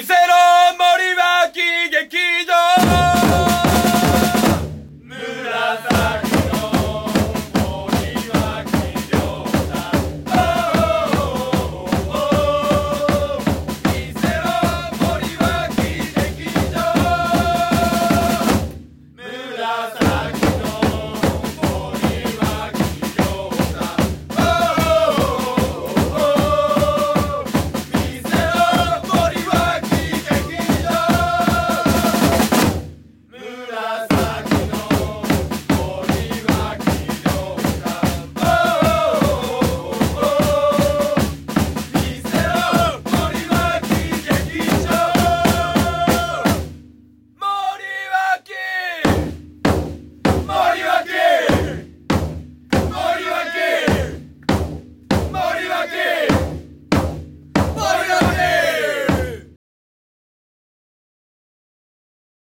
見せろ。